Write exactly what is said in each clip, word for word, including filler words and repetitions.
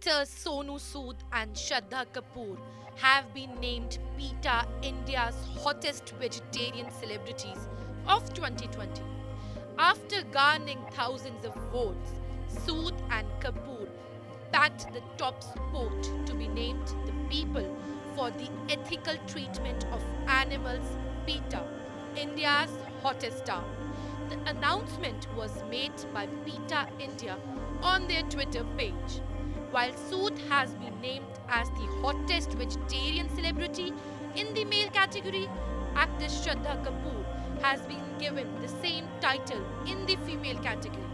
Actors Sonu Sood and Shraddha Kapoor have been named PETA India's hottest vegetarian celebrities of twenty twenty. After garnering thousands of votes, Sood and Kapoor backed the top spot to be named the People for the Ethical Treatment of Animals, PETA, India's hottest star. The announcement was made by PETA India on their Twitter page. While Sood has been named as the hottest vegetarian celebrity in the male category, actress Shraddha Kapoor has been given the same title in the female category.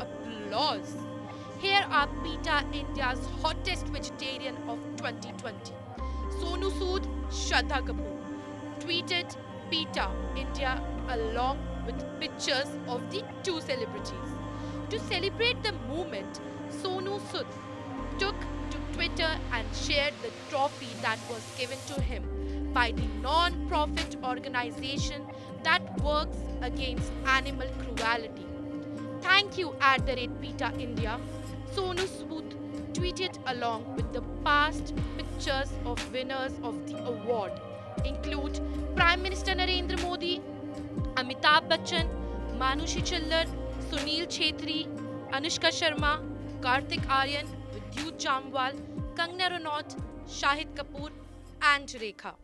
Applause! Here are PETA India's hottest vegetarian of twenty twenty. Sonu Sood, Shraddha Kapoor tweeted PETA India along with pictures of the two celebrities. To celebrate the movement, Sonu Sood took to Twitter and shared the trophy that was given to him by the non-profit organization that works against animal cruelty. Thank you at the rate PETA India. Sonu Sood tweeted along with the past pictures of winners of the award include Prime Minister Narendra Modi, Amitabh Bachchan, Manushi Chhillar, Sunil Chhetri, Anushka Sharma, Kartik Aryan, Vidyut Jamwal, Sangna Renaut, Shahid Kapoor and Rekha.